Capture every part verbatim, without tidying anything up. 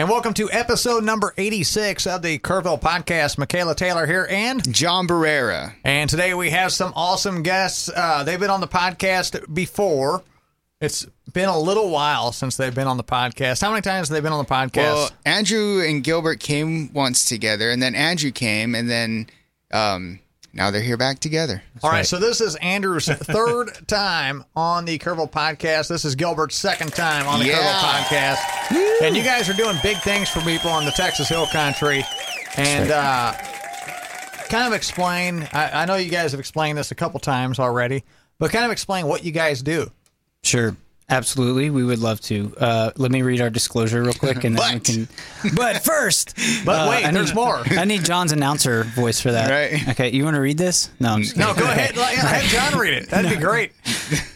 And welcome to episode number eighty-six of the Kerrville Podcast. Michaela Taylor here and John Barrera. And today we have some awesome guests. Uh, they've been on the podcast before. It's been a little while since they've been on the podcast. How many times have they been on the podcast? Well, Andrew and Gilbert came once together, and then Andrew came, and then um, now they're here back together. That's All right, right, so this is Andrew's third time on the Kerrville Podcast. This is Gilbert's second time on the yeah. Kerrville Podcast. Woo! And you guys are doing big things for people in the Texas Hill Country. And uh, kind of explain, I, I know you guys have explained this a couple times already, but kind of explain what you guys do. Sure. Absolutely. We would love to. Uh, let me read our disclosure real quick. and then but. we can. But first. But uh, wait, need, there's more. I need John's announcer voice for that. Right. Okay. You want to read this? No, I'm just kidding. No, go okay. ahead. Have John read it. That'd no. be great.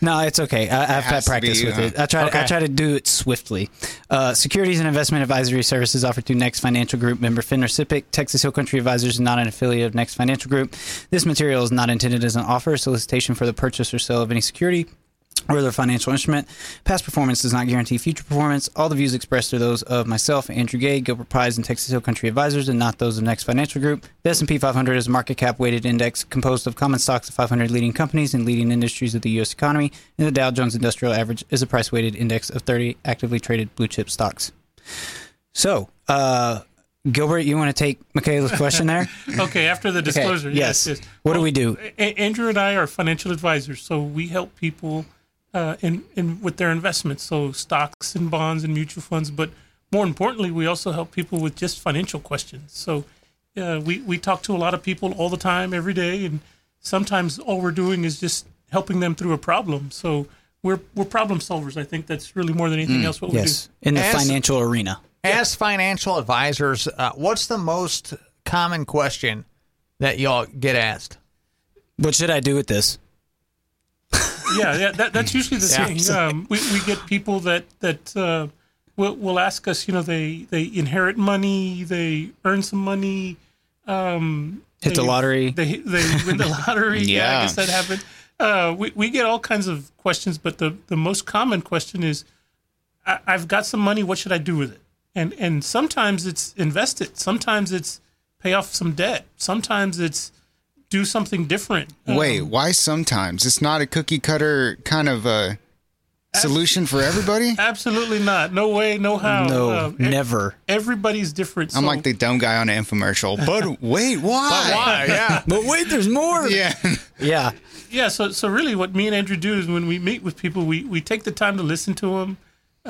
No, it's okay. I, I've it had practice be, with huh? it. I try, okay. I try to do it swiftly. Uh, securities and investment advisory services offered through Next Financial Group, member FINRA/S I P C. Texas Hill Country Advisors is not an affiliate of Next Financial Group. This material is not intended as an offer or solicitation for the purchase or sale of any security or their financial instrument. Past performance does not guarantee future performance. All the views expressed are those of myself, Andrew Gay, Gilbert Prize, and Texas Hill Country Advisors, and not those of Next Financial Group. The S and P five hundred is a market cap-weighted index composed of common stocks of five hundred leading companies and leading industries of the U S economy, and the Dow Jones Industrial Average is a price-weighted index of thirty actively traded blue-chip stocks. So, uh... Gilbert, you want to take Michaela's question there? Okay, after the disclosure. Okay. Yes. yes. What well, do we do? A- Andrew and I are financial advisors, so we help people uh, in, in with their investments, so stocks and bonds and mutual funds. But more importantly, we also help people with just financial questions. So uh, we, we talk to a lot of people all the time, every day, and sometimes all we're doing is just helping them through a problem. So we're we're problem solvers. I think that's really more than anything mm, else what yes. we do. In the As- financial arena. As financial advisors, uh, what's the most common question that y'all get asked? What should I do with this? yeah, yeah that, that's usually the yeah, thing. Um, we, we get people that, that uh, will, will ask us, you know, they, they inherit money, they earn some money. Um, hit they, the lottery. They they win the lottery. yeah. yeah, I guess that happened. Uh, we, we get all kinds of questions, but the, the most common question is, I, I've got some money, what should I do with it? And and sometimes it's invest it. Sometimes it's pay off some debt. Sometimes it's do something different. Um, Wait, why sometimes? It's not a cookie cutter kind of a solution ab- for everybody? Absolutely not. No way, no how. No, uh, never. Everybody's different. So. I'm like the dumb guy on an infomercial. But wait, why? But why? Yeah. But wait, there's more. Yeah. yeah. Yeah, so so really what me and Andrew do is when we meet with people, we, we take the time to listen to them.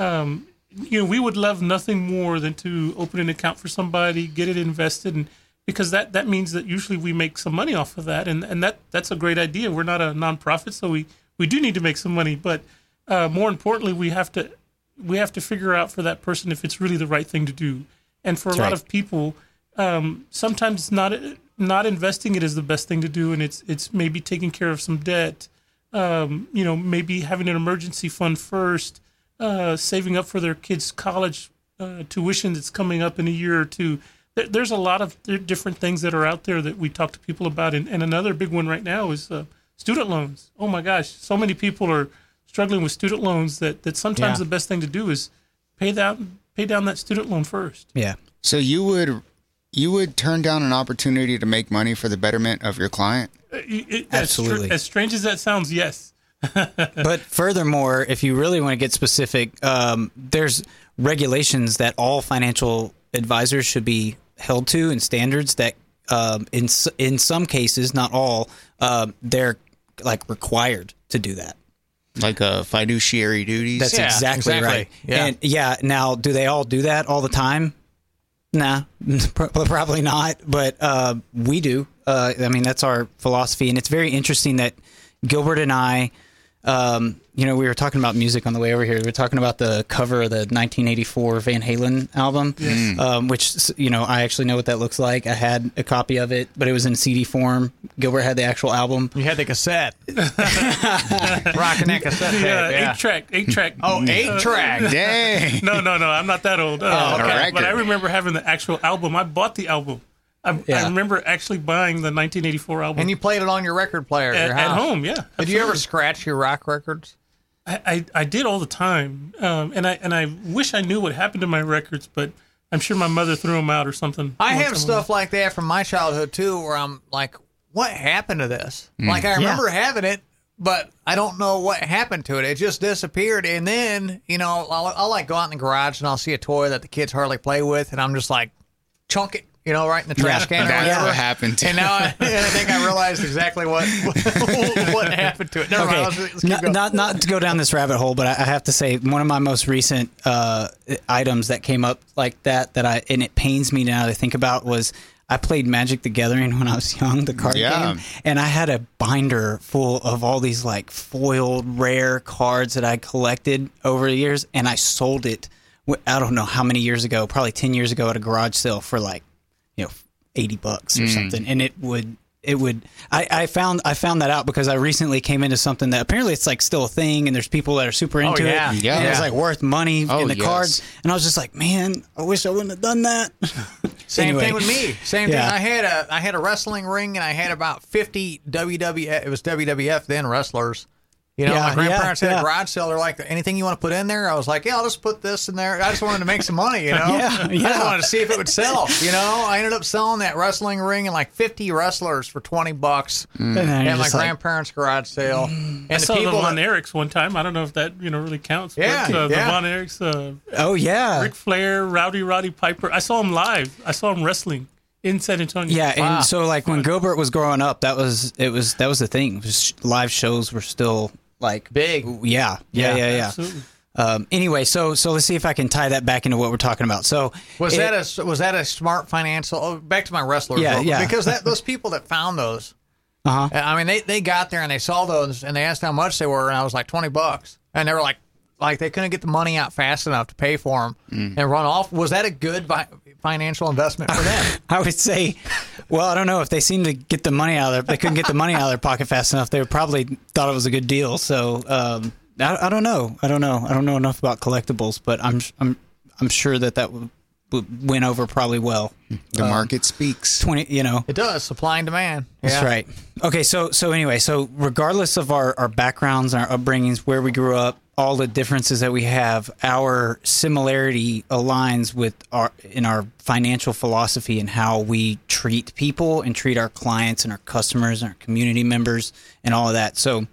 Um You know, we would love nothing more than to open an account for somebody, get it invested, and because that, that means that usually we make some money off of that, and, and that that's a great idea. We're not a nonprofit, so we, we do need to make some money, but uh, more importantly, we have to we have to figure out for that person if it's really the right thing to do. And for that's a lot right. of people, um, sometimes not not investing it is the best thing to do, and it's it's maybe taking care of some debt, um, you know, maybe having an emergency fund first. Uh, saving up for their kids' college uh, tuition that's coming up in a year or two. There, there's a lot of there different things that are out there that we talk to people about. And, and another big one right now is uh, student loans. Oh, my gosh. So many people are struggling with student loans that, that sometimes yeah. the best thing to do is pay down, pay down that student loan first. Yeah. So you would you would turn down an opportunity to make money for the betterment of your client? Uh, it, Absolutely. As, as strange as that sounds, yes. But furthermore, if you really want to get specific, um, there's regulations that all financial advisors should be held to and standards that um, in in some cases, not all, uh, they're like required to do that. Like a fiduciary duties. That's yeah, exactly, exactly right. Yeah. And yeah. Now, do they all do that all the time? Nah, probably not. But uh, we do. Uh, I mean, that's our philosophy. And it's very interesting that Gilbert and I, um, you know, we were talking about music on the way over here. We were talking about the cover of the nineteen eighty-four Van Halen album, yes. um, which, you know, I actually know what that looks like. I had a copy of it, but it was in C D form. Gilbert had the actual album. You had the cassette. Rocking that cassette tape, yeah, yeah. Eight-track. Eight-track. Oh, eight-track. Uh, Dang. No, no, no. I'm not that old. Uh, oh, okay. But I remember having the actual album. I bought the album. I, yeah. I remember actually buying the nineteen eighty-four album. And you played it on your record player at, your house. At home, yeah. Absolutely. Did you ever scratch your rock records? I, I, I did all the time, um, and I and I wish I knew what happened to my records, but I'm sure my mother threw them out or something. I have stuff like that from my childhood, too, where I'm like, what happened to this? Mm. Like, I remember yeah. having it, but I don't know what happened to it. It just disappeared. And then, you know, I'll, I'll like go out in the garage and I'll see a toy that the kids hardly play with, and I'm just like, chunk it. You know, right in the trash yeah, can. That's what happened to it. And now I, I think I realized exactly what what happened to it. Never okay. mind. Let's, let's not, not, not to go down this rabbit hole, but I, I have to say, one of my most recent uh, items that came up like that, that I and it pains me now to think about, was I played Magic: The Gathering when I was young, the card yeah. game, and I had a binder full of all these like foiled rare cards that I collected over the years, and I sold it, I don't know how many years ago, probably ten years ago at a garage sale for like, you know, eighty bucks or mm. something. And it would, it would, I, I found, I found that out because I recently came into something that apparently it's like still a thing, and there's people that are super into oh, yeah. it. Yeah. And it's like worth money oh, in the yes. cards. And I was just like, man, I wish I wouldn't have done that. Same anyway. thing with me. Same yeah. thing. I had a, I had a wrestling ring, and I had about fifty W W F, it was W W F then, wrestlers. You know, yeah, my grandparents yeah, had yeah. a garage sale. They're like, anything you want to put in there? I was like, yeah, I'll just put this in there. I just wanted to make some money, you know? yeah, yeah. I just wanted to see if it would sell, you know? I ended up selling that wrestling ring and like fifty wrestlers for twenty bucks mm. at my grandparents' like, garage sale. And I the saw people the Von Erichs one time. I don't know if that, you know, really counts. Yeah, but, uh, yeah. the Von Erichs. Uh, oh, yeah. Ric Flair, Rowdy Roddy Piper. I saw him live. I saw him wrestling. In San Antonio. Yeah, wow. And so like when Gilbert was growing up, that was it was that was the thing. Just live shows were still like big. Yeah, yeah, yeah, yeah. yeah. Absolutely. Um, anyway, so so let's see if I can tie that back into what we're talking about. So was it, that a was that a smart financial? Oh, back to my wrestlers. Yeah, book, yeah. Because that, those people that found those, uh-huh. I mean, they they got there and they saw those and they asked how much they were, and I was like twenty bucks, and they were like like they couldn't get the money out fast enough to pay for them mm. and run off. Was that a good? Vi- financial investment for them? I would say, well, I don't know if they seemed to get the money out of their, they couldn't get the money out of their pocket fast enough. They probably thought it was a good deal. So um, I, I don't know. I don't know. I don't know enough about collectibles, but I'm I'm I'm sure that that w- w- went over probably well. The um, market speaks. twenty, you know, it does. Supply and demand. Yeah. That's right. Okay. So so anyway, so regardless of our our backgrounds, our upbringings, where we grew up, all the differences that we have, our similarity aligns with our in our financial philosophy and how we treat people and treat our clients and our customers and our community members and all of that. So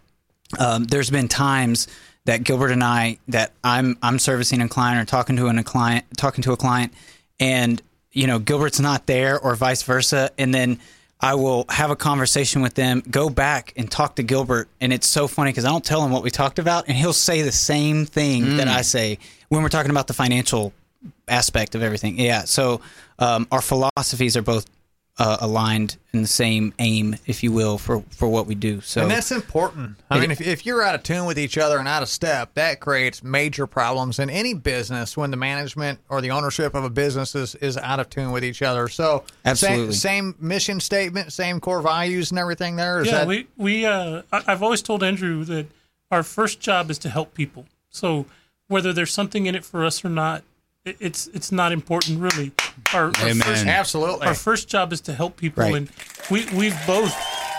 um, there's been times that Gilbert and I that I'm I'm servicing a client or talking to an, a client talking to a client, and you know Gilbert's not there or vice versa, and then I will have a conversation with them, go back and talk to Gilbert. And it's so funny because I don't tell him what we talked about, and he'll say the same thing mm. that I say when we're talking about the financial aspect of everything. Yeah. So um, our philosophies are both uh, aligned in the same aim, if you will, for, for what we do. So, and that's important. I it, mean, if, if you're out of tune with each other and out of step, that creates major problems in any business when the management or the ownership of a business is, is out of tune with each other. So absolutely. Same, same mission statement, same core values and everything there. Is yeah, that... we, we uh, I, I've always told Andrew that our first job is to help people. So whether there's something in it for us or not, It's it's not important, really. Our, our first, Absolutely. Our first job is to help people, right. and we we've both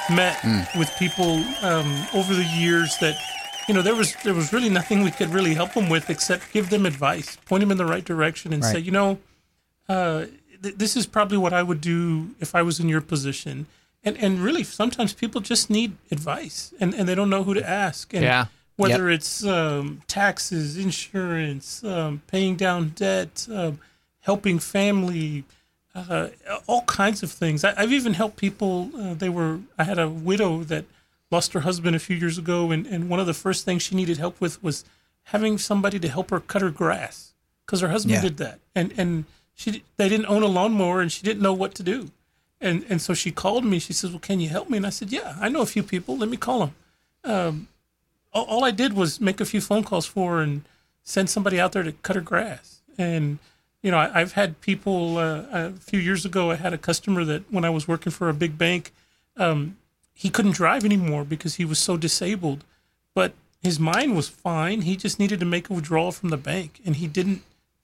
met mm. with people um, over the years that you know there was there was really nothing we could really help them with except give them advice, point them in the right direction, and right. say, you know, uh, th- this is probably what I would do if I was in your position. And and really, sometimes people just need advice, and, and they don't know who to ask. And yeah. Whether yep. it's um, taxes, insurance, um, paying down debt, um, helping family, uh, all kinds of things. I, I've even helped people. Uh, they were. I had a widow that lost her husband a few years ago, and, and one of the first things she needed help with was having somebody to help her cut her grass because her husband yeah. did that, and and she they didn't own a lawnmower, and she didn't know what to do, and and so she called me. She says, "Well, can you help me?" And I said, "Yeah, I know a few people. Let me call them." Um, All I did was make a few phone calls for her and send somebody out there to cut her grass. And, you know, I, I've had people uh, a few years ago, I had a customer that when I was working for a big bank, um, he couldn't drive anymore because he was so disabled. But his mind was fine. He just needed to make a withdrawal from the bank, and he didn't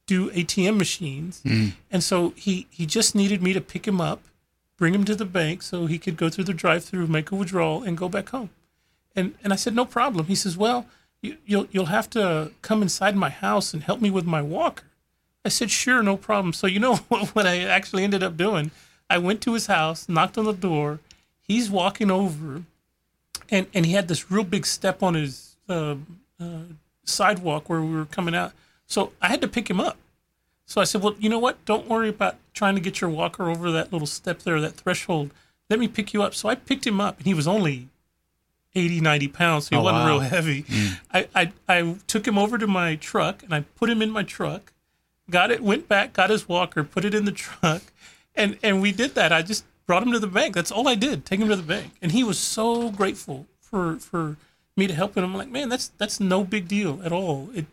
do A T M machines. Mm. And so he, he just needed me to pick him up, bring him to the bank so he could go through the drive-through, make a withdrawal, and go back home. And and I said, no problem. He says, well, you, you'll you'll have to come inside my house and help me with my walker. I I said, sure, no problem. So you know what I actually ended up doing? I went to his house, knocked on the door. He's walking over, and, and he had this real big step on his uh, uh, sidewalk where we were coming out. So I had to pick him up. So I said, well, you know what? Don't worry about trying to get your walker over that little step there, that threshold. Let me pick you up. So I picked him up, and he was only eighty, ninety pounds, so he oh, wasn't wow. real heavy. Mm. I, I I took him over to my truck, and I put him in my truck, got it, went back, got his walker, put it in the truck, and, and we did that. I just brought him to the bank. That's all I did, take him to the bank. And he was so grateful for for me to help him. I'm like, man, that's that's no big deal at all. It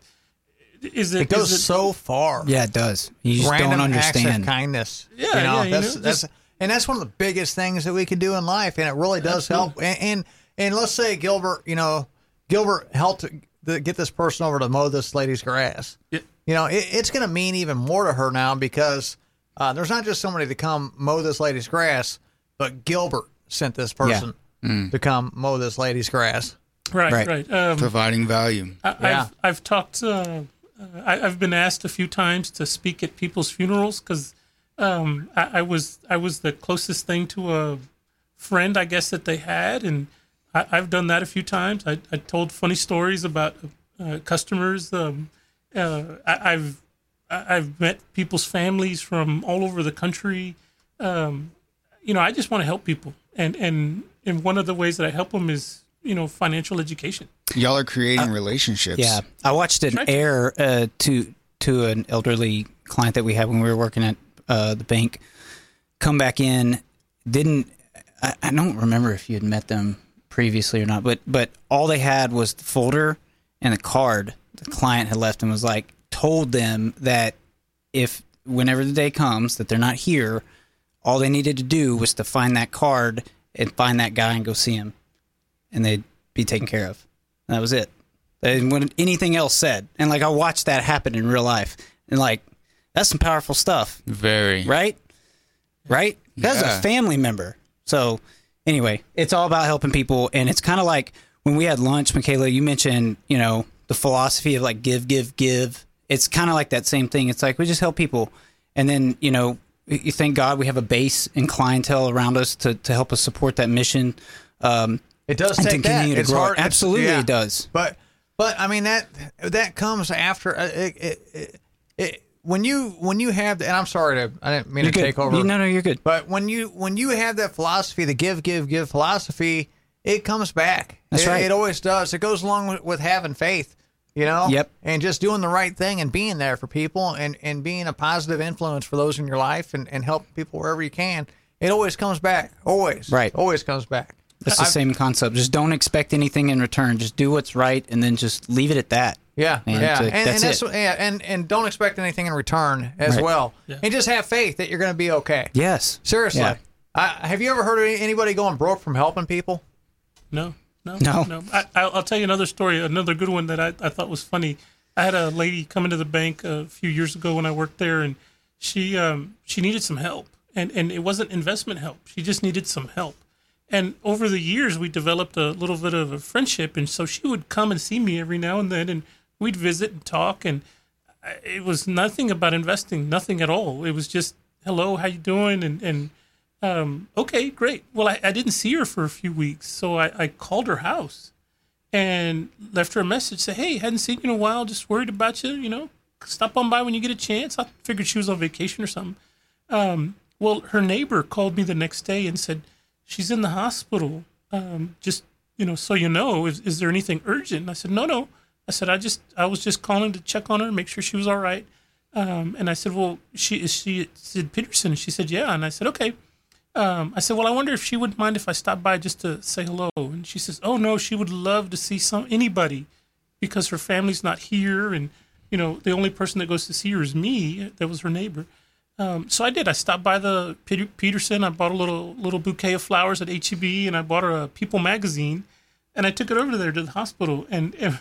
is it, it goes is it, so far. Yeah, it does. You just Random don't understand acts of kindness. Yeah, you know, yeah, that's you know, that's just, and that's one of the biggest things that we can do in life, and it really does absolutely. help. And, and And let's say Gilbert, you know, Gilbert helped get this person over to mow this lady's grass. Yeah. You know, it, it's going to mean even more to her now because uh, there's not just somebody to come mow this lady's grass, but Gilbert sent this person yeah. mm. to come mow this lady's grass. Right, right. right. Um, Providing value. I, yeah. I've, I've talked, uh, I, I've been asked a few times to speak at people's funerals because um, I, I was I was the closest thing to a friend, I guess, that they had, and I've done that a few times. I, I told funny stories about uh, customers. Um, uh, I, I've I've met people's families from all over the country. Um, you know, I just want to help people, and, and and one of the ways that I help them is you know financial education. Y'all are creating uh, relationships. Yeah, I watched an Try air uh, to to an elderly client that we had when we were working at uh, the bank. Come back in. Didn't I, I don't remember if you had met them previously or not, but but all they had was the folder and a card the client had left and was like, told them that if whenever the day comes that they're not here, all they needed to do was to find that card and find that guy and go see him, and they'd be taken care of. And that was it. They didn't want anything else said. And like I watched that happen in real life, and like that's some powerful stuff. Very right, right. Yeah. That's a family member. So. Anyway, it's all about helping people, and it's kind of like when we had lunch, Michaela, you mentioned, you know, the philosophy of like give, give, give. It's kind of like that same thing. It's like we just help people, and then, you know, you thank God we have a base and clientele around us to, to help us support that mission. Um, it does take that. It's hard. Absolutely, yeah. It does. But, but I mean, that that comes after uh, it, it, it, it When you when you have the, and I'm sorry to I didn't mean you're to good. take over. No, no, you're good. But when you when you have that philosophy, the give, give, give philosophy, it comes back. That's it, right. It always does. It goes along with, with having faith, you know. Yep. And just doing the right thing and being there for people and, and being a positive influence for those in your life and, and helping people wherever you can. It always comes back. Always. Right. Always comes back. That's the I've, same concept. Just don't expect anything in return. Just do what's right, and then just leave it at that. Yeah, and yeah, to, and, that's and, that's, it. yeah and, and don't expect anything in return as right. well. Yeah. And just have faith that you're going to be okay. Yes. Seriously. Yeah. I, have you ever heard of anybody going broke from helping people? No. No. No. no. I, I'll tell you another story, another good one that I, I thought was funny. I had a lady come into the bank a few years ago when I worked there, and she um, she needed some help. And, and it wasn't investment help. She just needed some help. And over the years, we developed a little bit of a friendship, and so she would come and see me every now and then, and we'd visit and talk, and it was nothing about investing, nothing at all. It was just, hello, how you doing? And, and um, okay, great. Well, I, I didn't see her for a few weeks, so I, I called her house and left her a message, said, hey, hadn't seen you in a while, just worried about you, you know, stop on by when you get a chance. I figured she was on vacation or something. Um, well, her neighbor called me the next day and said, she's in the hospital, um, just, you know, so you know, is, is there anything urgent? And I said, no, no. I said, I just, I was just calling to check on her, make sure she was all right. Um, and I said, well, she is she at Sid Peterson? She said, yeah. And I said, okay. Um, I said, well, I wonder if she wouldn't mind if I stopped by just to say hello. And she says, oh no, she would love to see some anybody because her family's not here. And, you know, the only person that goes to see her is me. That was her neighbor. Um, so I did, I stopped by the Peter, Peterson. I bought a little, little bouquet of flowers at H E B, and I bought her a People magazine. And I took it over there to the hospital, and, and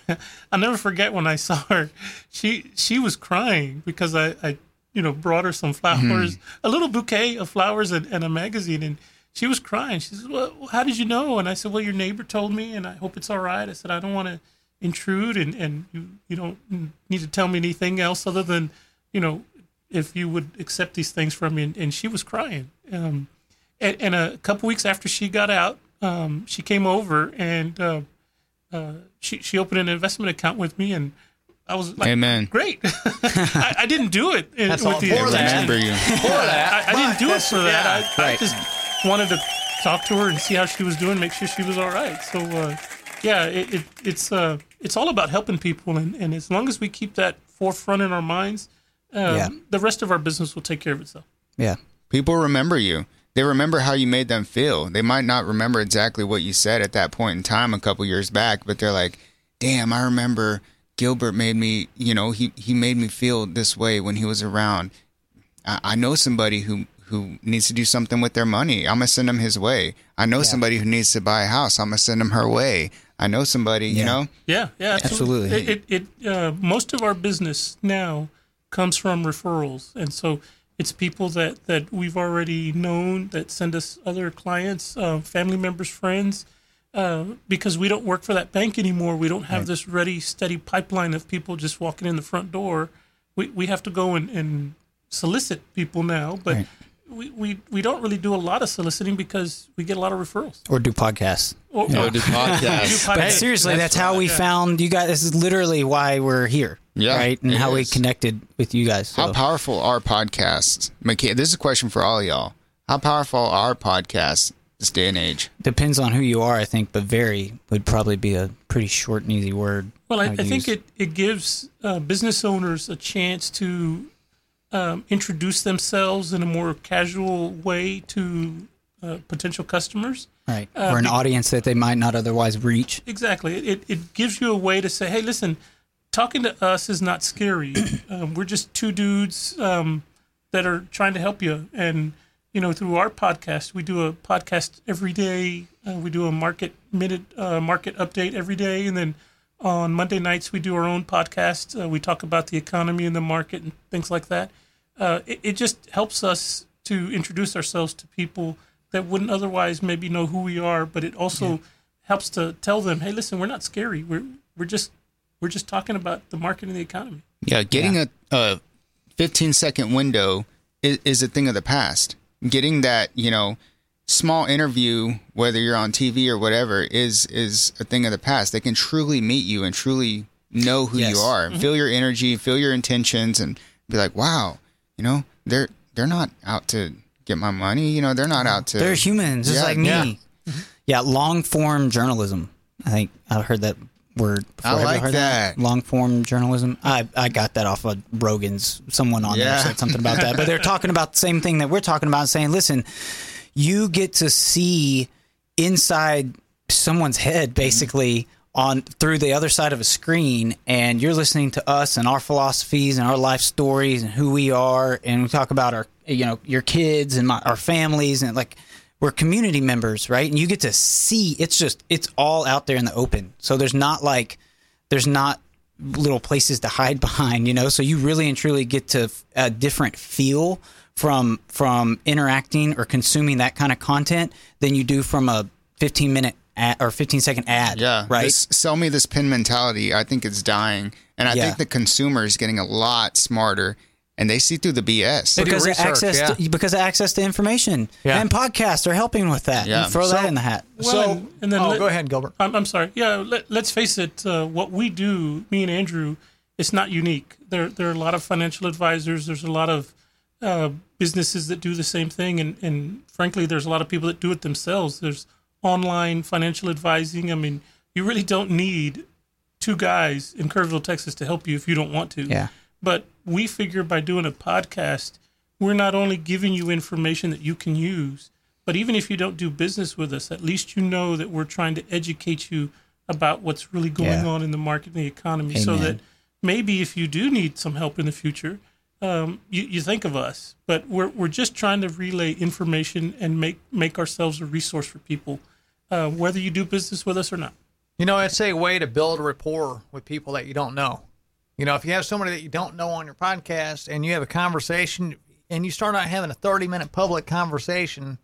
I'll never forget when I saw her. She she was crying because I, I you know, brought her some flowers, mm-hmm. a little bouquet of flowers and, and a magazine, and she was crying. She said, well, how did you know? And I said, well, your neighbor told me, and I hope it's all right. I said, I don't want to intrude, and, and you, you don't need to tell me anything else other than, you know, if you would accept these things from me. And, and she was crying. Um, and, and a couple weeks after she got out, um, she came over and uh, uh, she she opened an investment account with me, and I was like, Amen. Great. I, I didn't do it. That's with all the for that. For that. I, I didn't do it for that. I, right. I just wanted to talk to her and see how she was doing, make sure she was all right. So, uh, yeah, it, it, it's uh, it's all about helping people. And, and as long as we keep that forefront in our minds, um, yeah. the rest of our business will take care of itself. Yeah. People remember you. They remember how you made them feel. They might not remember exactly what you said at that point in time a couple years back, but they're like, damn, I remember Gilbert made me, you know, he, he made me feel this way when he was around. I, I know somebody who, who needs to do something with their money. I'm going to send them his way. I know yeah. somebody who needs to buy a house. I'm going to send them her way. I know somebody, yeah. you know? Yeah, yeah, absolutely. absolutely. It, it, it uh, most of our business now comes from referrals. And so it's people that, that we've already known that send us other clients, uh, family members, friends. Uh, because we don't work for that bank anymore. We don't have right. this ready, steady pipeline of people just walking in the front door. We we have to go and, and solicit people now, but right. we, we, we don't really do a lot of soliciting because we get a lot of referrals. Or do podcasts. Or, yeah. or do podcasts. But seriously, that's, that's how we yeah. found you guys. This is literally why we're here, yeah, right? And how is. we connected with you guys. So. How powerful are podcasts? McKay, this is a question for all y'all. How powerful are podcasts? This day and age depends on who you are, I think, but very would probably be a pretty short and easy word. Well, I, I think it it gives uh, business owners a chance to um, introduce themselves in a more casual way to uh, potential customers, right, uh, or an be- audience that they might not otherwise reach. Exactly, it, it it gives you a way to say, hey, listen, talking to us is not scary. um, we're just two dudes um, that are trying to help you. And you know, through our podcast, we do a podcast every day. Uh, we do a market minute, uh, market update every day. And then on Monday nights, we do our own podcast. Uh, we talk about the economy and the market and things like that. Uh, it, it just helps us to introduce ourselves to people that wouldn't otherwise maybe know who we are. But it also yeah. helps to tell them, hey, listen, we're not scary. We're we're just we're just talking about the market and the economy. Yeah, getting yeah. a fifteen-second window is, is a thing of the past. Getting that, you know, small interview, whether you're on T V or whatever, is is a thing of the past. They can truly meet you and truly know who yes. you are, mm-hmm. feel your energy, feel your intentions, and be like, wow, you know, they're they're not out to get my money. You know, they're not out to. They're humans, just yeah, like me. Yeah, mm-hmm. yeah long form journalism. I think I heard that word before. I like that. that long form journalism. I, I got that off of Rogan's. Someone on yeah. there said something about that, but they're talking about the same thing that we're talking about, saying, listen, you get to see inside someone's head basically on through the other side of a screen, and you're listening to us and our philosophies and our life stories and who we are. And we talk about our, you know, your kids and my, our families, and like, we're community members, right? And you get to see, it's just, it's all out there in the open. So there's not like, there's not little places to hide behind, you know? So you really and truly get to a different feel from, from interacting or consuming that kind of content than you do from a fifteen minute ad or fifteen second ad. Yeah. Right. This, sell me this pin mentality. I think it's dying. And I yeah. think the consumer is getting a lot smarter. And they see through the B S. They because of access yeah. to, because of access to information. Yeah. And podcasts are helping with that. Yeah. And throw so, that in the hat. Well, so, and, and then oh, let, go ahead, Gilbert. I'm, I'm sorry. Yeah, let, let's face it. Uh, what we do, me and Andrew, it's not unique. There there are a lot of financial advisors. There's a lot of uh, businesses that do the same thing. And, and frankly, there's a lot of people that do it themselves. There's online financial advising. I mean, you really don't need two guys in Kerrville, Texas to help you if you don't want to. Yeah. But we figure by doing a podcast, we're not only giving you information that you can use, but even if you don't do business with us, at least you know that we're trying to educate you about what's really going yeah. on in the market and the economy. Amen. So that maybe if you do need some help in the future, um, you, you think of us. But we're we're just trying to relay information and make, make ourselves a resource for people, uh, whether you do business with us or not. You know, it's a way to build rapport with people that you don't know. You know, if you have somebody that you don't know on your podcast and you have a conversation and you start out having a thirty minute public conversation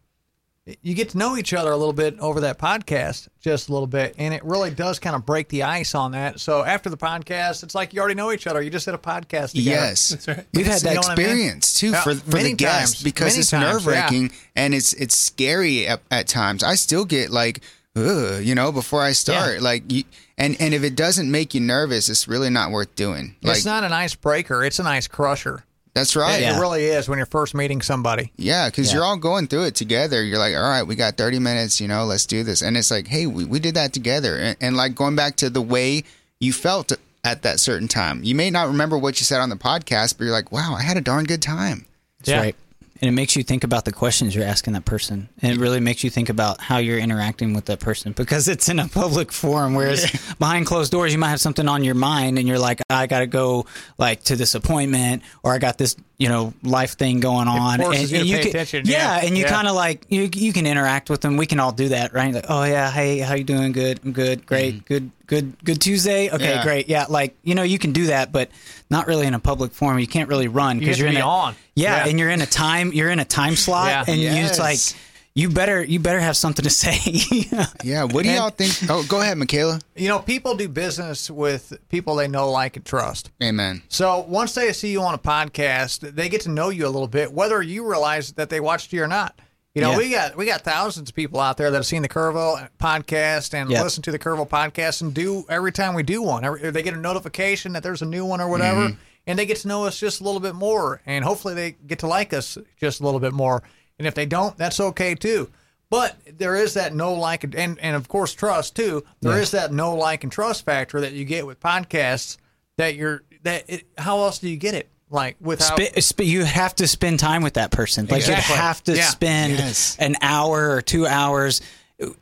you get to know each other a little bit over that podcast, just a little bit, and it really does kind of break the ice on that. So after the podcast, it's like you already know each other. You just did a podcast together. Yes. That's right. We've had that experience, I mean? too, for, for the guests, because it's nerve-wracking, yeah. and it's it's scary at, at times. I still get like, ugh, you know, before I start. Yeah. like you, and, and if it doesn't make you nervous, it's really not worth doing. Like, it's not an icebreaker. It's an ice crusher. That's right. Yeah. It really is when you're first meeting somebody. Yeah, because yeah. you're all going through it together. You're like, all right, we got thirty minutes, you know, let's do this. And it's like, hey, we, we did that together. And, and like going back to the way you felt at that certain time. You may not remember what you said on the podcast, but you're like, wow, I had a darn good time. That's yeah. right. And it makes you think about the questions you're asking that person. And it really makes you think about how you're interacting with that person because it's in a public forum, whereas yeah. behind closed doors, you might have something on your mind and you're like, I got to go like to this appointment or I got this, you know, life thing going on. It forces and, you and to you pay can, attention. Yeah, yeah. And you yeah. kind of like, you you can interact with them. We can all do that, right? Like, oh yeah, hey, how you doing? Good, I'm good, great, mm. good, good, good Tuesday. Okay, yeah. great. Yeah, like, you know, you can do that, but not really in a public forum. You can't really run because you you're in be a, on. Yeah, yeah, and you're in a time, you're in a time slot, yeah. and yes. you just like, you better, you better have something to say. yeah. yeah. What do and, y'all think? Oh, go ahead, Michaela. You know, people do business with people they know, like, and trust. Amen. So once they see you on a podcast, they get to know you a little bit, whether you realize that they watched you or not. You know, yeah. we got we got thousands of people out there that have seen the Kerrville podcast and yep. listen to the Kerrville podcast and do every time we do one. Every, they get a notification that there's a new one or whatever, mm-hmm. and they get to know us just a little bit more, and hopefully they get to like us just a little bit more. And if they don't, that's okay, too. But there is that no like and, and of course, trust, too. There yeah. is that no like and trust factor that you get with podcasts that you're that it, how else do you get it? Like without Sp- you have to spend time with that person. Like exactly. you have to yeah. spend yes. an hour or two hours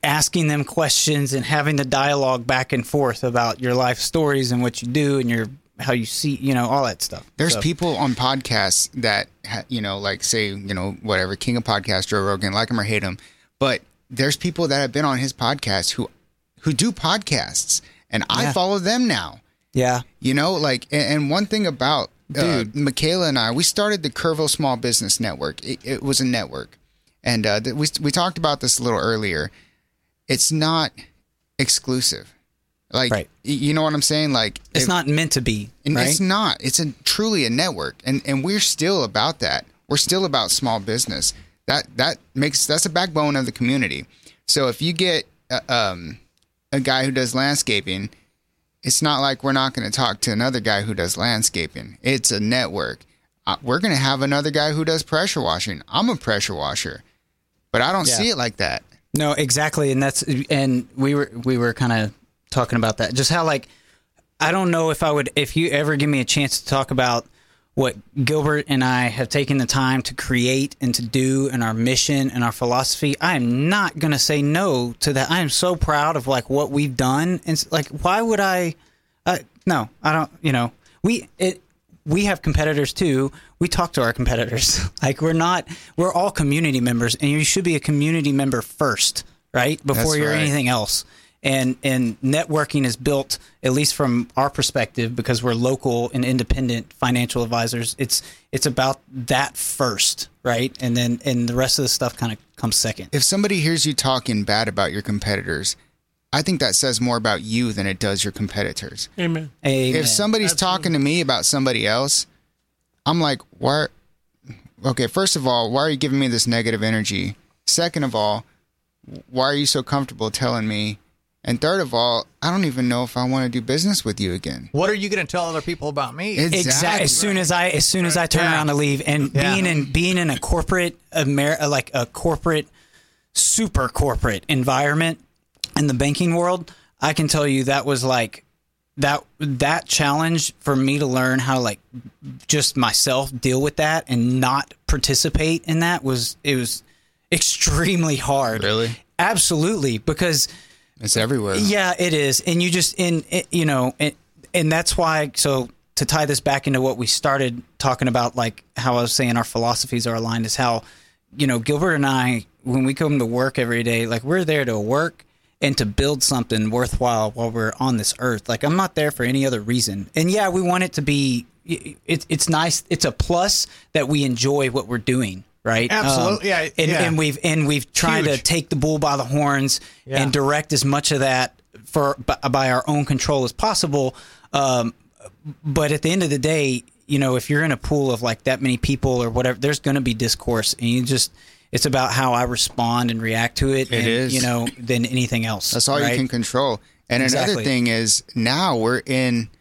asking them questions and having the dialogue back and forth about your life stories and what you do and your how you see, you know, all that stuff. There's so. people on podcasts that, ha- you know, like say, you know, whatever, King of Podcasts, Joe Rogan, like him or hate him. But there's people that have been on his podcast who who do podcasts and I yeah. follow them now. Yeah. You know, like and, and one thing about Dude, uh, Michaela and I, we started the Kerrville Small Business Network. It, it was a network, and uh, th- we we talked about this a little earlier. It's not exclusive, like right. you know what I'm saying. Like it's if, not meant to be. Right? It's not. It's a truly a network, and and we're still about that. We're still about small business. That that makes that's a backbone of the community. So if you get uh, um, a guy who does landscaping. It's not like we're not going to talk to another guy who does landscaping. It's a network. Uh, we're going to have another guy who does pressure washing. I'm a pressure washer, but I don't yeah. see it like that. No, exactly. And that's, and we were, we were kind of talking about that. Just how, like, I don't know if I would, if you ever give me a chance to talk about what Gilbert and I have taken the time to create and to do and our mission and our philosophy, I am not going to say no to that. I am so proud of, like, what we've done. And, like, why would I uh, – no, I don't – you know, we it, we have competitors, too. We talk to our competitors. Like, we're not – we're all community members, and you should be a community member first, right, before That's you're right. anything else. And and networking is built, at least from our perspective, because we're local and independent financial advisors. It's it's about that first, right? And then and the rest of the stuff kind of comes second. If somebody hears you talking bad about your competitors, I think that says more about you than it does your competitors. Amen. Amen. If somebody's Absolutely. talking to me about somebody else, I'm like, why? Okay, first of all, why are you giving me this negative energy? Second of all, why are you so comfortable telling me? And third of all, I don't even know if I want to do business with you again. What are you going to tell other people about me? Exactly. exactly. As soon as I, as soon as I turn yeah. around to leave, and yeah. being in being in a corporate, Ameri- like a corporate, super corporate environment in the banking world, I can tell you that was like that that challenge for me to learn how, like, just myself deal with that and not participate in that was it was extremely hard. Really? Absolutely, because. It's everywhere. Yeah, it is. And you just, in you know, and, and that's why, so to tie this back into what we started talking about, like how I was saying our philosophies are aligned is how, you know, Gilbert and I, when we come to work every day, like we're there to work and to build something worthwhile while we're on this earth. Like I'm not there for any other reason. And yeah, we want it to be, it, it's nice. It's a plus that we enjoy what we're doing. right? Absolutely. Um, yeah, and, yeah. and we've and we've tried Huge. to take the bull by the horns yeah. and direct as much of that for by, by our own control as possible. Um, but at the end of the day, you know, if you're in a pool of like that many people or whatever, there's going to be discourse, and you just. It's about how I respond and react to it. It and, is. You know, than anything else. That's all right? You can control. And exactly. another thing is now we're in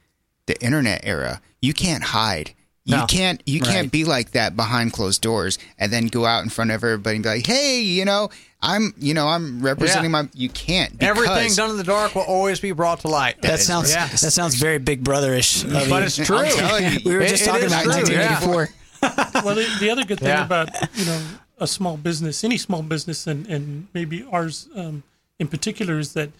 the internet era. You can't hide. You no. can't. You right. can't be like that behind closed doors and then go out in front of everybody and be like, "Hey, you know, I'm, you know, I'm representing yeah. my." You can't. Everything done in the dark will always be brought to light. That, that sounds. Yeah. That sounds very Big Brother-ish. But you. It's true. You, we were it, just it talking about true. nineteen eighty-four. Yeah. Well, the, the other good thing yeah. about you know. a small business, any small business, and, and maybe ours um, in particular, is that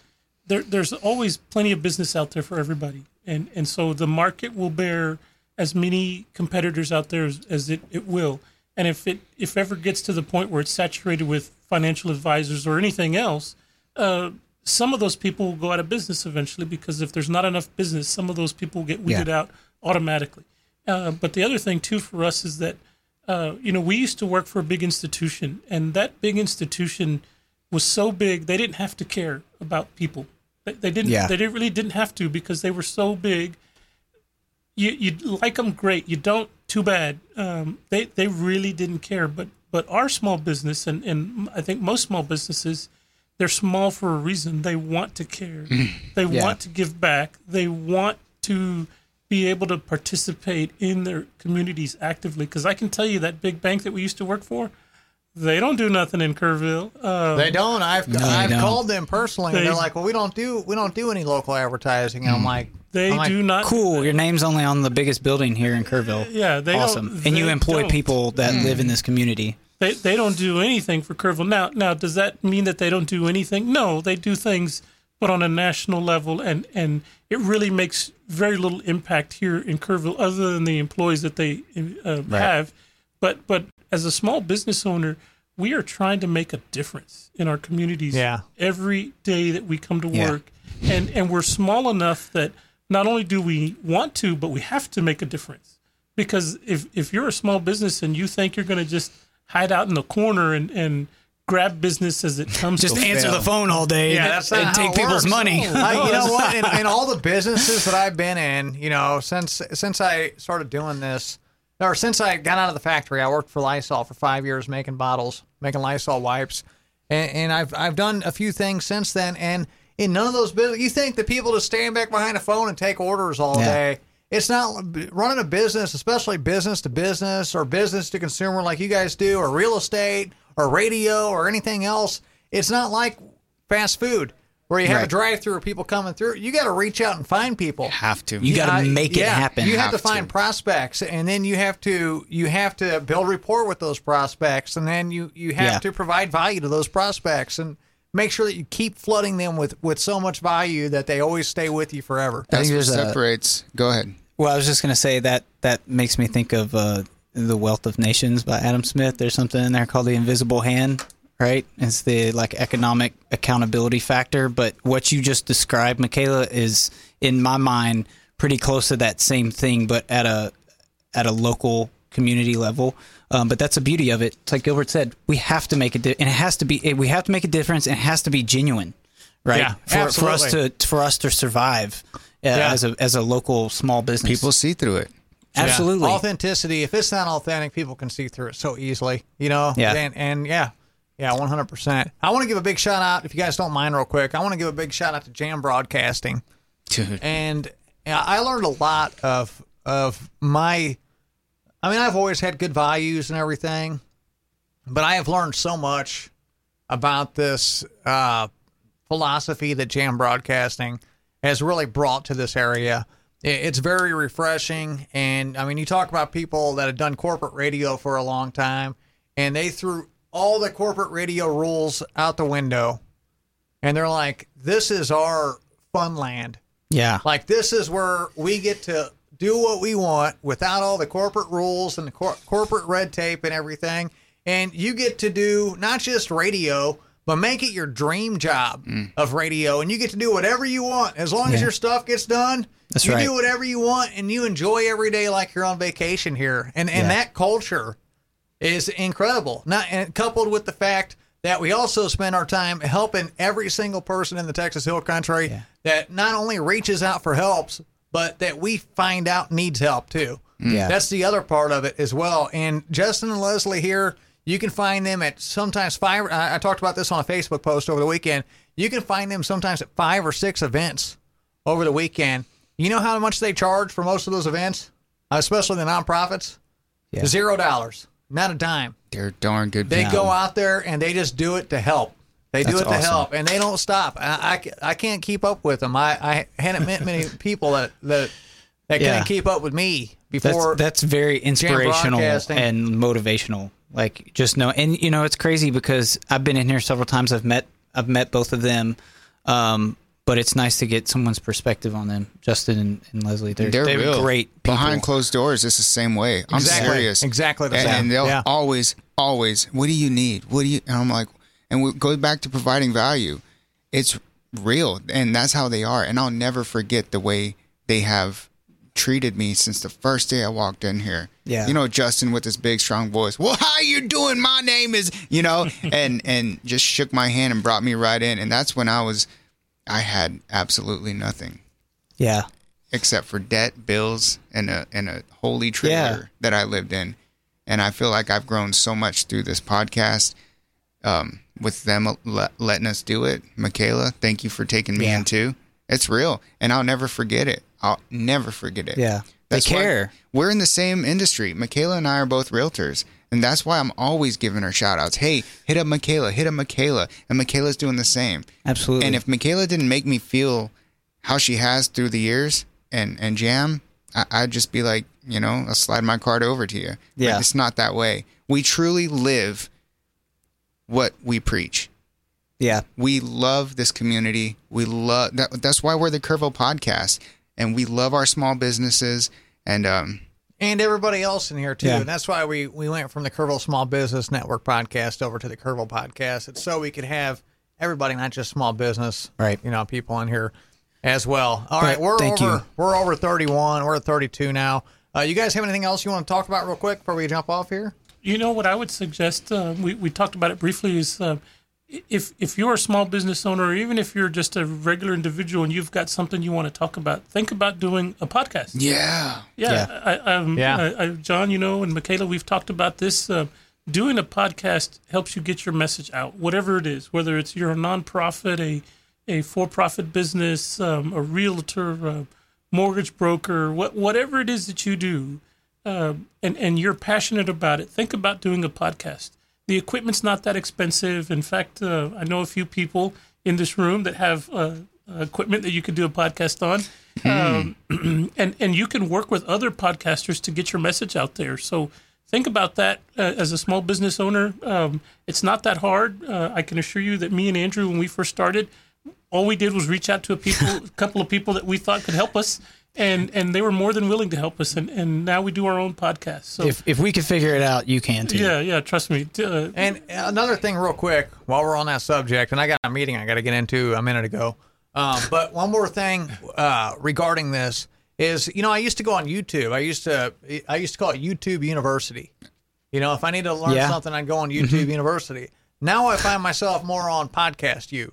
there, there's always plenty of business out there for everybody. And and so the market will bear as many competitors out there as, as it, it will. And if it if ever gets to the point where it's saturated with financial advisors or anything else, uh, some of those people will go out of business eventually, because if there's not enough business, some of those people will get weeded yeah. out automatically. Uh, but the other thing, too, for us is that Uh, you know, we used to work for a big institution, and that big institution was so big they didn't have to care about people. They, they didn't. Yeah. They didn't, really didn't have to, because they were so big. You you like them, great. You don't, too bad. Um, they they really didn't care. But but our small business, and, and I think most small businesses, they're small for a reason. They want to care. They yeah. want to give back. They want to be able to participate in their communities actively. Because I can tell you that big bank that we used to work for, they don't do nothing in Kerrville. Um, they don't. I've no, I've don't. called them personally, they, and they're like, "Well, we don't do we don't do any local advertising." And I'm like, "They I'm do like, not." Cool. Your name's only on the biggest building here in Kerrville. Yeah, they awesome. Don't, they and you employ don't. people that mm. live in this community. They they don't do anything for Kerrville now. Now, does that mean that they don't do anything? No, they do things, but on a national level, and, and it really makes very little impact here in Kerrville other than the employees that they uh, right. have. But but as a small business owner, we are trying to make a difference in our communities yeah. every day that we come to work. Yeah. And, and we're small enough that not only do we want to, but we have to make a difference. Because if, if you're a small business and you think you're going to just hide out in the corner and, and – grab business as it comes. Just to answer fail. the phone all day yeah, and, that's not and take people's works. money. I, you know what? In, in all the businesses that I've been in, you know, since since I started doing this, or since I got out of the factory, I worked for Lysol for five years making bottles, making Lysol wipes, and, and I've I've done a few things since then. And in none of those businesses, you think the people just stand back behind a phone and take orders all yeah. day. It's not running a business, especially business to business or business to consumer like you guys do, or real estate, or radio, or anything else. It's not like fast food where you have right. a drive-through or people coming through. You got to reach out and find people. You have to. You, you got to make it yeah, happen. You have, have to find to. prospects, and then you have to you have to build rapport with those prospects, and then you you have yeah. to provide value to those prospects and make sure that you keep flooding them with, with so much value that they always stay with you forever. That's what separates. A, Go ahead. Well, I was just going to say that that makes me think of Uh, The Wealth of Nations by Adam Smith. There's something in there called the invisible hand, right? It's the like economic accountability factor. But what you just described, Michaela, is in my mind pretty close to that same thing, but at a at a local community level. Um, but that's the beauty of it. It's like Gilbert said, we have to make a di- and it has to be. It, we have to make a difference, and it has to be genuine, right? Yeah, for, absolutely. for us to for us to survive uh, yeah. as a as a local small business. People see through it. Absolutely. Yeah. Authenticity. If it's not authentic, people can see through it so easily, you know? Yeah. And, and yeah, yeah, one hundred percent. I want to give a big shout out, if you guys don't mind real quick, I want to give a big shout out to Jam Broadcasting. Dude. And I learned a lot of, of my, I mean, I've always had good values and everything, but I have learned so much about this uh, philosophy that Jam Broadcasting has really brought to this area. It's very refreshing, and, I mean, you talk about people that have done corporate radio for a long time, and they threw all the corporate radio rules out the window, and they're like, this is our fun land. Yeah. Like, this is where we get to do what we want without all the corporate rules and the cor- corporate red tape and everything, and you get to do not just radio, but make it your dream job mm. of radio, and you get to do whatever you want as long yeah. as your stuff gets done. That's you right. do whatever you want, and you enjoy every day like you're on vacation here. And and yeah. that culture is incredible. Now, and coupled with the fact that we also spend our time helping every single person in the Texas Hill Country yeah. that not only reaches out for helps, but that we find out needs help too. Yeah. That's the other part of it as well. And Justin and Leslie here, you can find them at sometimes five. I talked about this on a Facebook post over the weekend. You can find them sometimes at five or six events over the weekend. You know how much they charge for most of those events, especially the nonprofits? Yeah. Zero dollars. Not a dime. They're darn good. They now. go out there and they just do it to help. They That's do it to awesome. help, and they don't stop. I, I, I can't keep up with them. I, I hadn't met many people that that, that yeah. couldn't keep up with me before. That's, that's very inspirational and motivational. Like, just know, and you know, it's crazy because I've been in here several times. I've met I've met both of them. Um, But it's nice to get someone's perspective on them. Justin and, and Leslie, they're, they're, they're great people. Behind closed doors, it's the same way. I'm exactly. serious. Exactly the same. And, and they'll yeah. always, always, what do you need? What do you? And I'm like, and we go back to providing value. It's real, and that's how they are. And I'll never forget the way they have treated me since the first day I walked in here. Yeah. You know, Justin with his big, strong voice. Well, how you doing? My name is, you know, and and just shook my hand and brought me right in. And that's when I was... I had absolutely nothing. Yeah. Except for debt, bills, and a and a holy trailer yeah. that I lived in. And I feel like I've grown so much through this podcast um, with them le- letting us do it. Michaela, thank you for taking me yeah. in too. It's real. And I'll never forget it. I'll never forget it. Yeah. That's they care. We're in the same industry. Michaela and I are both realtors. And that's why I'm always giving her shout outs. Hey, hit up Michaela, hit up Michaela. And Michaela's doing the same. Absolutely. And if Michaela didn't make me feel how she has through the years and, and Jam, I, I'd just be like, you know, I'll slide my card over to you. Yeah. Like, it's not that way. We truly live what we preach. Yeah. We love this community. We love that. That's why we're the Kerrville Podcast. And we love our small businesses. And, um, And everybody else in here, too. Yeah. And that's why we, we went from the Kerrville Small Business Network podcast over to the Kerrville Podcast. It's so we could have everybody, not just small business, right? You know, people in here as well. All but, right, we're thank over you. We're over thirty-one. We're at thirty-two now. Uh, you guys have anything else you want to talk about real quick before we jump off here? You know, what I would suggest, uh, we, we talked about it briefly, is uh, if, if you're a small business owner, or even if you're just a regular individual and you've got something you want to talk about, think about doing a podcast. Yeah. Yeah. yeah. I, um, yeah. I, I, John, you know, and Michaela, we've talked about this. Uh, doing a podcast helps you get your message out, whatever it is, whether it's you're a nonprofit, a a for-profit business, um, a realtor, a mortgage broker, what, whatever it is that you do, uh, and, and you're passionate about it, think about doing a podcast. The equipment's not that expensive. In fact, uh, I know a few people in this room that have uh, equipment that you could do a podcast on. Mm. Um, and, and you can work with other podcasters to get your message out there. So think about that uh, as a small business owner. Um, it's not that hard. Uh, I can assure you that me and Andrew, when we first started, all we did was reach out to a, people, a couple of people that we thought could help us. And and they were more than willing to help us, and, and now we do our own podcast. So if if we can figure it out, you can too. Yeah, yeah, trust me. Uh, and another thing, real quick, while we're on that subject, and I got a meeting I got to get into a minute ago. Um, but one more thing uh, regarding this is, you know, I used to go on YouTube. I used to I used to call it YouTube University. You know, if I need to learn yeah. something, I'd go on YouTube mm-hmm. University. Now I find myself more on Podcast U.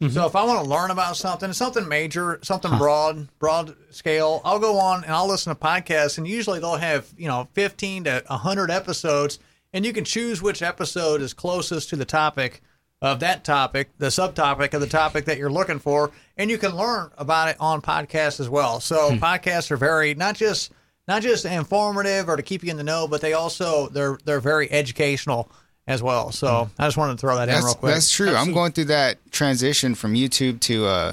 Mm-hmm. So if I want to learn about something, something major, something huh. broad, broad scale, I'll go on and I'll listen to podcasts, and usually they'll have, you know, fifteen to one hundred episodes, and you can choose which episode is closest to the topic of that topic, the subtopic of the topic that you're looking for, and you can learn about it on podcasts as well. So hmm. podcasts are very, not just not just informative or to keep you in the know, but they also, they're they're very educational as well. So I just wanted to throw that that's, in real quick. That's true. Absolutely. I'm going through that transition from YouTube to uh,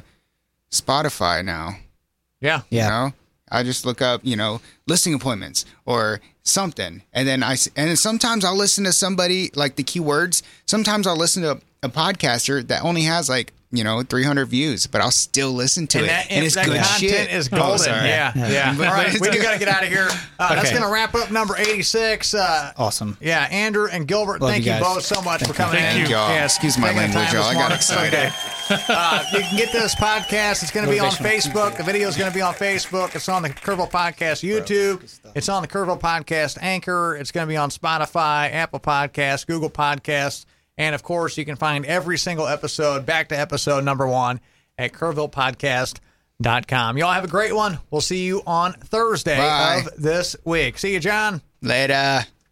Spotify now. Yeah. Yeah. You know? I just look up, you know, listing appointments or something. And then I, and then sometimes I'll listen to somebody like the keywords. Sometimes I'll listen to a, a podcaster that only has like, you know, three hundred views, but I'll still listen to and it. That, and it's that good content shit. Is golden. Oh, yeah. Yeah. yeah. All right. We do got to get out of here. Uh, okay. That's going to wrap up number eighty-six. Uh, awesome. Yeah. Andrew and Gilbert, Love thank you, you both so much thank for coming you. in. Thank you all. Yeah, excuse my language, y'all. I got excited. Okay. Uh, you can get this podcast. It's going to be on Facebook. The video is going to be on Facebook. It's on the Kerrville Podcast YouTube. It's on the Kerrville Podcast Anchor. It's going to be on Spotify, Apple Podcasts, Google Podcasts. And, of course, you can find every single episode, back to episode number one, at Kerrville Podcast dot com. Y'all have a great one. We'll see you on Thursday Bye. of this week. See you, John. Later.